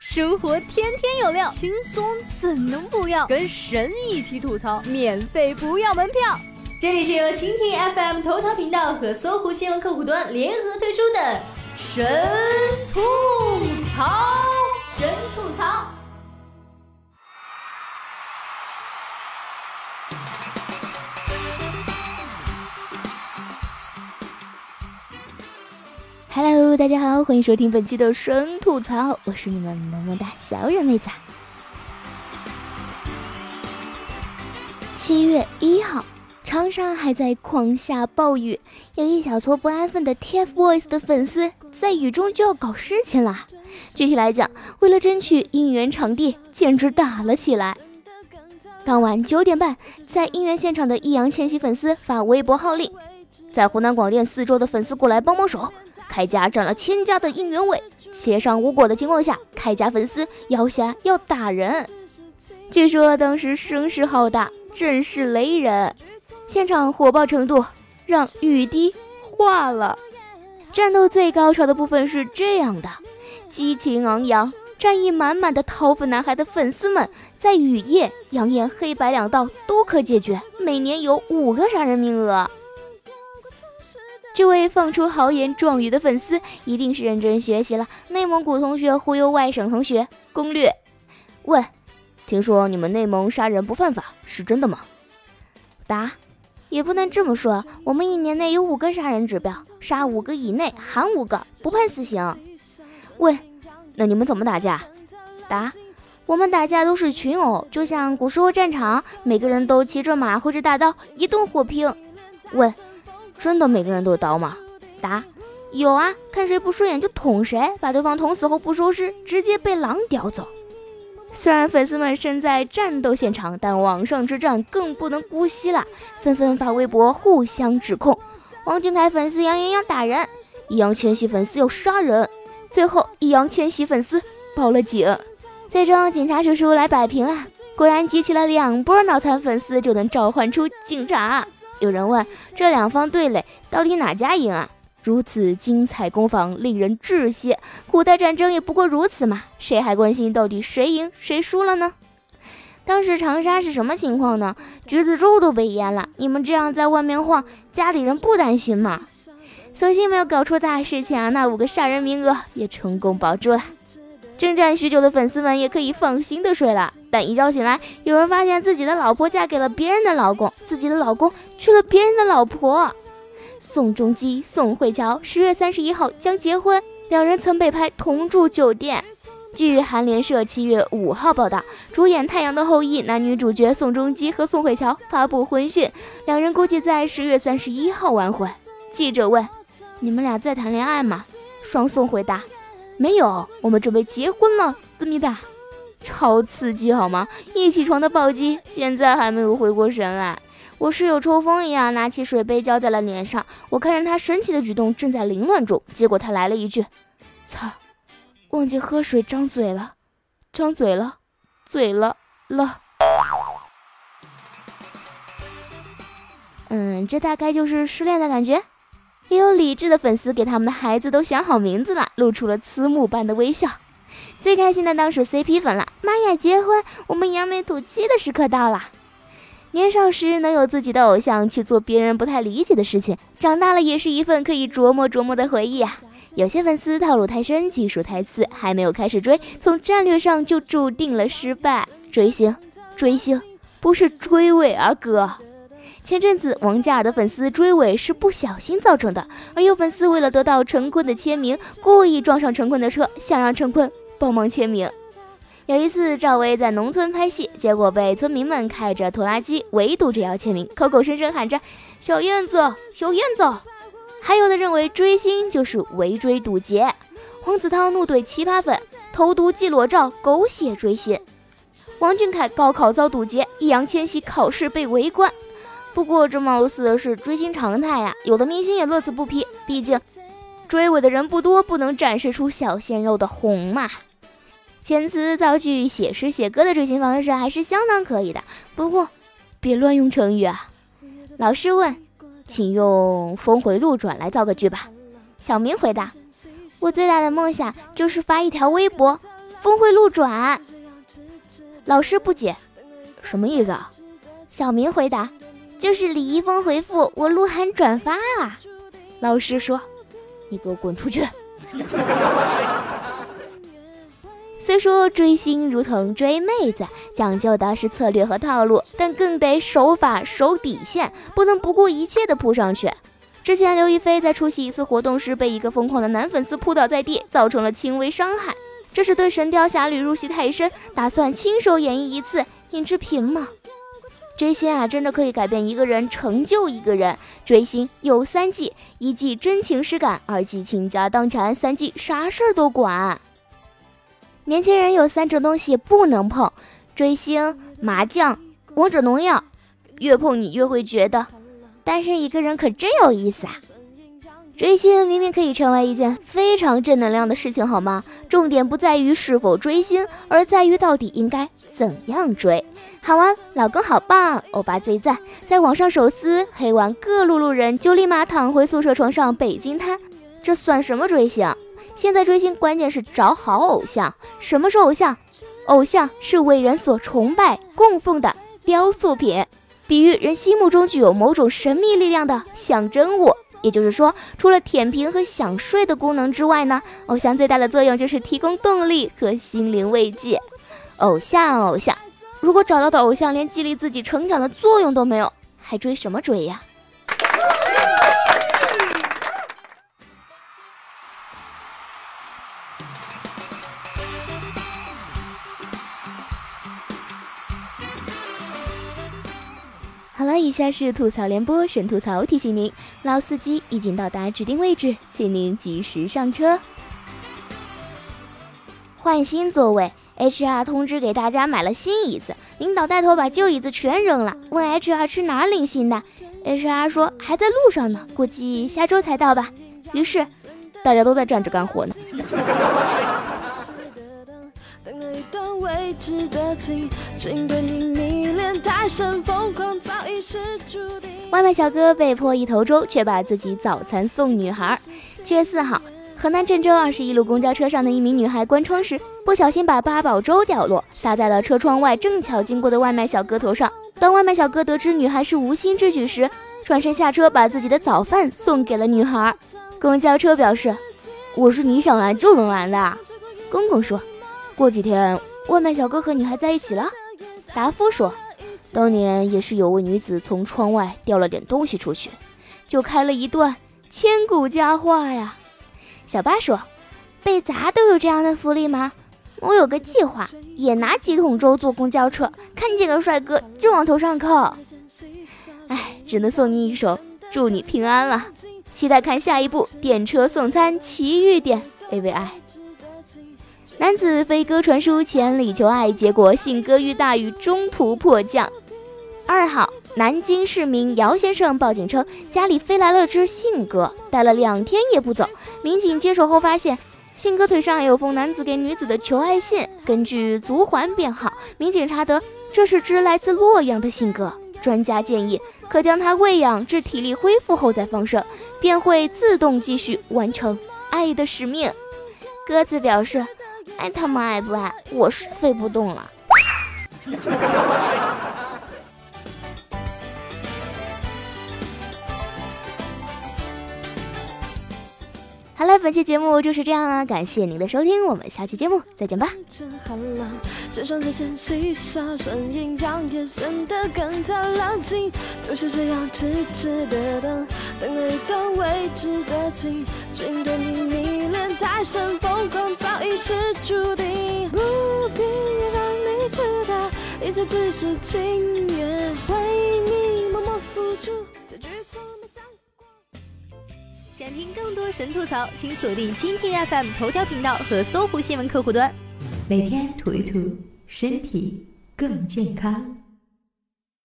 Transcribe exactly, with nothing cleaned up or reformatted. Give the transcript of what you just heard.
生活天天有料，轻松怎能不要？跟神一起吐槽，免费不要门票。这里是由蜻蜓 F M 头条频道和搜狐新闻客户端联合推出的神吐槽，神吐槽。Hello， 大家好，欢迎收听本期的神吐槽，我是你们萌萌哒小冉妹子。七月一号，长沙还在狂下暴雨，有一小撮不安分的 T F boys 的粉丝在雨中就要搞事情啦。具体来讲，为了争取应援场地，简直打了起来。当晚九点半，在应援现场的易烊千玺粉丝发微博号令，在湖南广电四周的粉丝过来帮帮手。开家占了千家的应援位，协商无果的情况下，开家粉丝摇下要打人。据说当时声势浩大，阵势雷人，现场火爆程度让雨滴化了。战斗最高潮的部分是这样的：激情昂扬、战意满满的桃粉男孩的粉丝们，在雨夜扬言黑白两道都可解决，每年有五个杀人名额。这位放出豪言壮语的粉丝一定是认真学习了内蒙古同学忽悠外省同学攻略。问：听说你们内蒙杀人不犯法，是真的吗？答：也不能这么说，我们一年内有五个杀人指标，杀五个以内含五个，不判死刑。问：那你们怎么打架？答：我们打架都是群殴，就像古时候战场，每个人都骑着马挥着大刀，一顿火拼。问：真的每个人都有刀吗？答：有啊，看谁不顺眼就捅谁，把对方捅死后不收尸，直接被狼叼走。虽然粉丝们身在战斗现场，但网上之战更不能姑息了，纷纷发微博互相指控。王俊凯粉丝扬言要打人，易烊千玺粉丝要杀人，最后易烊千玺粉丝报了警，最终警察叔叔来摆平了。果然集齐了两波脑残粉丝就能召唤出警察。有人问：这两方对垒到底哪家赢啊？如此精彩攻防令人窒息，古代战争也不过如此嘛，谁还关心到底谁赢谁输了呢？当时长沙是什么情况呢？橘子洲都被淹了，你们这样在外面晃，家里人不担心吗？所幸没有搞出大事情啊，那五个杀人名额也成功保住了。征战许久的粉丝们也可以放心的睡了，但一觉醒来，有人发现自己的老婆嫁给了别人的老公，自己的老公娶了别人的老婆。宋仲基、宋慧乔十月三十一号将结婚，两人曾被拍同住酒店。据韩联社七月五号报道，主演《太阳的后裔》男女主角宋仲基和宋慧乔发布婚讯，两人估计在十月三十一号完婚。记者问：你们俩在谈恋爱吗？双宋回答：没有，我们准备结婚了，思密达。超刺激好吗？一起床的暴击，现在还没有回过神来。我室友抽风一样拿起水杯浇在了脸上，我看着他神奇的举动正在凌乱中，结果他来了一句：操，忘记喝水张嘴了，张嘴了，嘴了了。嗯，这大概就是失恋的感觉。也有理智的粉丝给他们的孩子都想好名字了，露出了慈母般的微笑。最开心的当属 C P 粉了，妈呀，结婚，我们扬眉吐气的时刻到了。年少时能有自己的偶像去做别人不太理解的事情，长大了也是一份可以琢磨琢磨的回忆啊。有些粉丝套路太深，技术太次，还没有开始追，从战略上就注定了失败。追星，追星不是追尾而歌。前阵子王嘉尔的粉丝追尾是不小心造成的，而有粉丝为了得到陈坤的签名，故意撞上陈坤的车，想让陈坤帮忙签名。有一次赵薇在农村拍戏，结果被村民们开着拖拉机围堵着要签名，口口声声喊着小燕子小燕子。还有的认为追星就是围追堵截，黄子韬怒怼奇葩粉投毒寄裸照，狗血追星。王俊凯高考遭堵截，易烊千玺考试被围观。不过这貌似是追星常态呀、啊，有的明星也乐此不疲，毕竟追尾的人不多，不能展示出小鲜肉的红嘛。遣词造句、写诗写歌的追星方式还是相当可以的，不过别乱用成语啊。老师问：请用峰回路转来造个句吧。小明回答：我最大的梦想就是发一条微博，峰回路转。老师不解，什么意思啊？小明回答，就是李易峰回复我鹿晗转发啊。老师说，你给我滚出去。虽说追星如同追妹子，讲究的是策略和套路，但更得守法守底线，不能不顾一切的扑上去。之前刘亦菲在出席一次活动时，被一个疯狂的男粉丝扑倒在地，造成了轻微伤害。这是对《神雕侠侣》入戏太深，打算亲手演绎一次尹志平吗？追星啊，真的可以改变一个人，成就一个人。追星有三忌：一忌真情实感，二忌倾家荡产，三忌啥事儿都管。年轻人有三种东西不能碰：追星、麻将、王者农药。越碰你越会觉得单身一个人可真有意思啊！追星明明可以成为一件非常正能量的事情，好吗？重点不在于是否追星，而在于到底应该怎样追。好玩，老公好棒，欧巴最赞，在网上手撕黑完各路路人，就立马躺回宿舍床上北京瘫，这算什么追星？现在追星关键是找好偶像。什么是偶像？偶像是为人所崇拜供奉的雕塑品，比喻人心目中具有某种神秘力量的象征物。也就是说，除了舔屏和想睡的功能之外呢，偶像最大的作用就是提供动力和心灵慰藉。偶像偶像如果找到的偶像连激励自己成长的作用都没有，还追什么追呀？好了，以下是吐槽联播，神吐槽提醒您，老司机已经到达指定位置，请您及时上车。换新座位， H R 通知给大家买了新椅子，领导带头把旧椅子全扔了，问 H R 去哪领新的， H R 说还在路上呢，估计下周才到吧。于是大家都在站着干活呢。外卖小哥被泼一头粥，却把自己早餐送女孩。七月四号，河南郑州二十一路公交车上的一名女孩关窗时，不小心把八宝粥掉落，洒在了车窗外正巧经过的外卖小哥头上。当外卖小哥得知女孩是无心之举时，转身下车把自己的早饭送给了女孩。公交车表示：“我是你想拦就能拦的。”公公说：“过几天外卖小哥和女孩在一起了。”达夫说，当年也是有位女子从窗外掉了点东西出去，就开了一段千古佳话呀。小巴说，被砸都有这样的福利吗？我有个计划，也拿几桶粥坐公交车，看见个帅哥就往头上靠。哎，只能送你一首祝你平安了，期待看下一部电车送餐奇遇点 A V I。男子飞鸽传书千里求爱，结果信鸽遇大雨，中途迫降。二号，南京市民姚先生报警称，家里飞来了只信鸽，待了两天也不走。民警接手后发现，信鸽腿上有封男子给女子的求爱信。根据足环编号，民警查得这是只来自洛阳的信鸽。专家建议，可将它喂养至体力恢复后再放生，便会自动继续完成爱的使命。鸽子表示。爱他妈爱不爱，我是飞不动了。好了，本期节目就是这样了，感谢您的收听，我们下期节目再见吧。太深疯狂早已是注定，不必让你知道，一切只是情愿为你默默付出。想听更多神吐槽，请锁定蜻蜓 F M 头条频道和搜狐新闻客户端，每天吐一吐，身体更健康。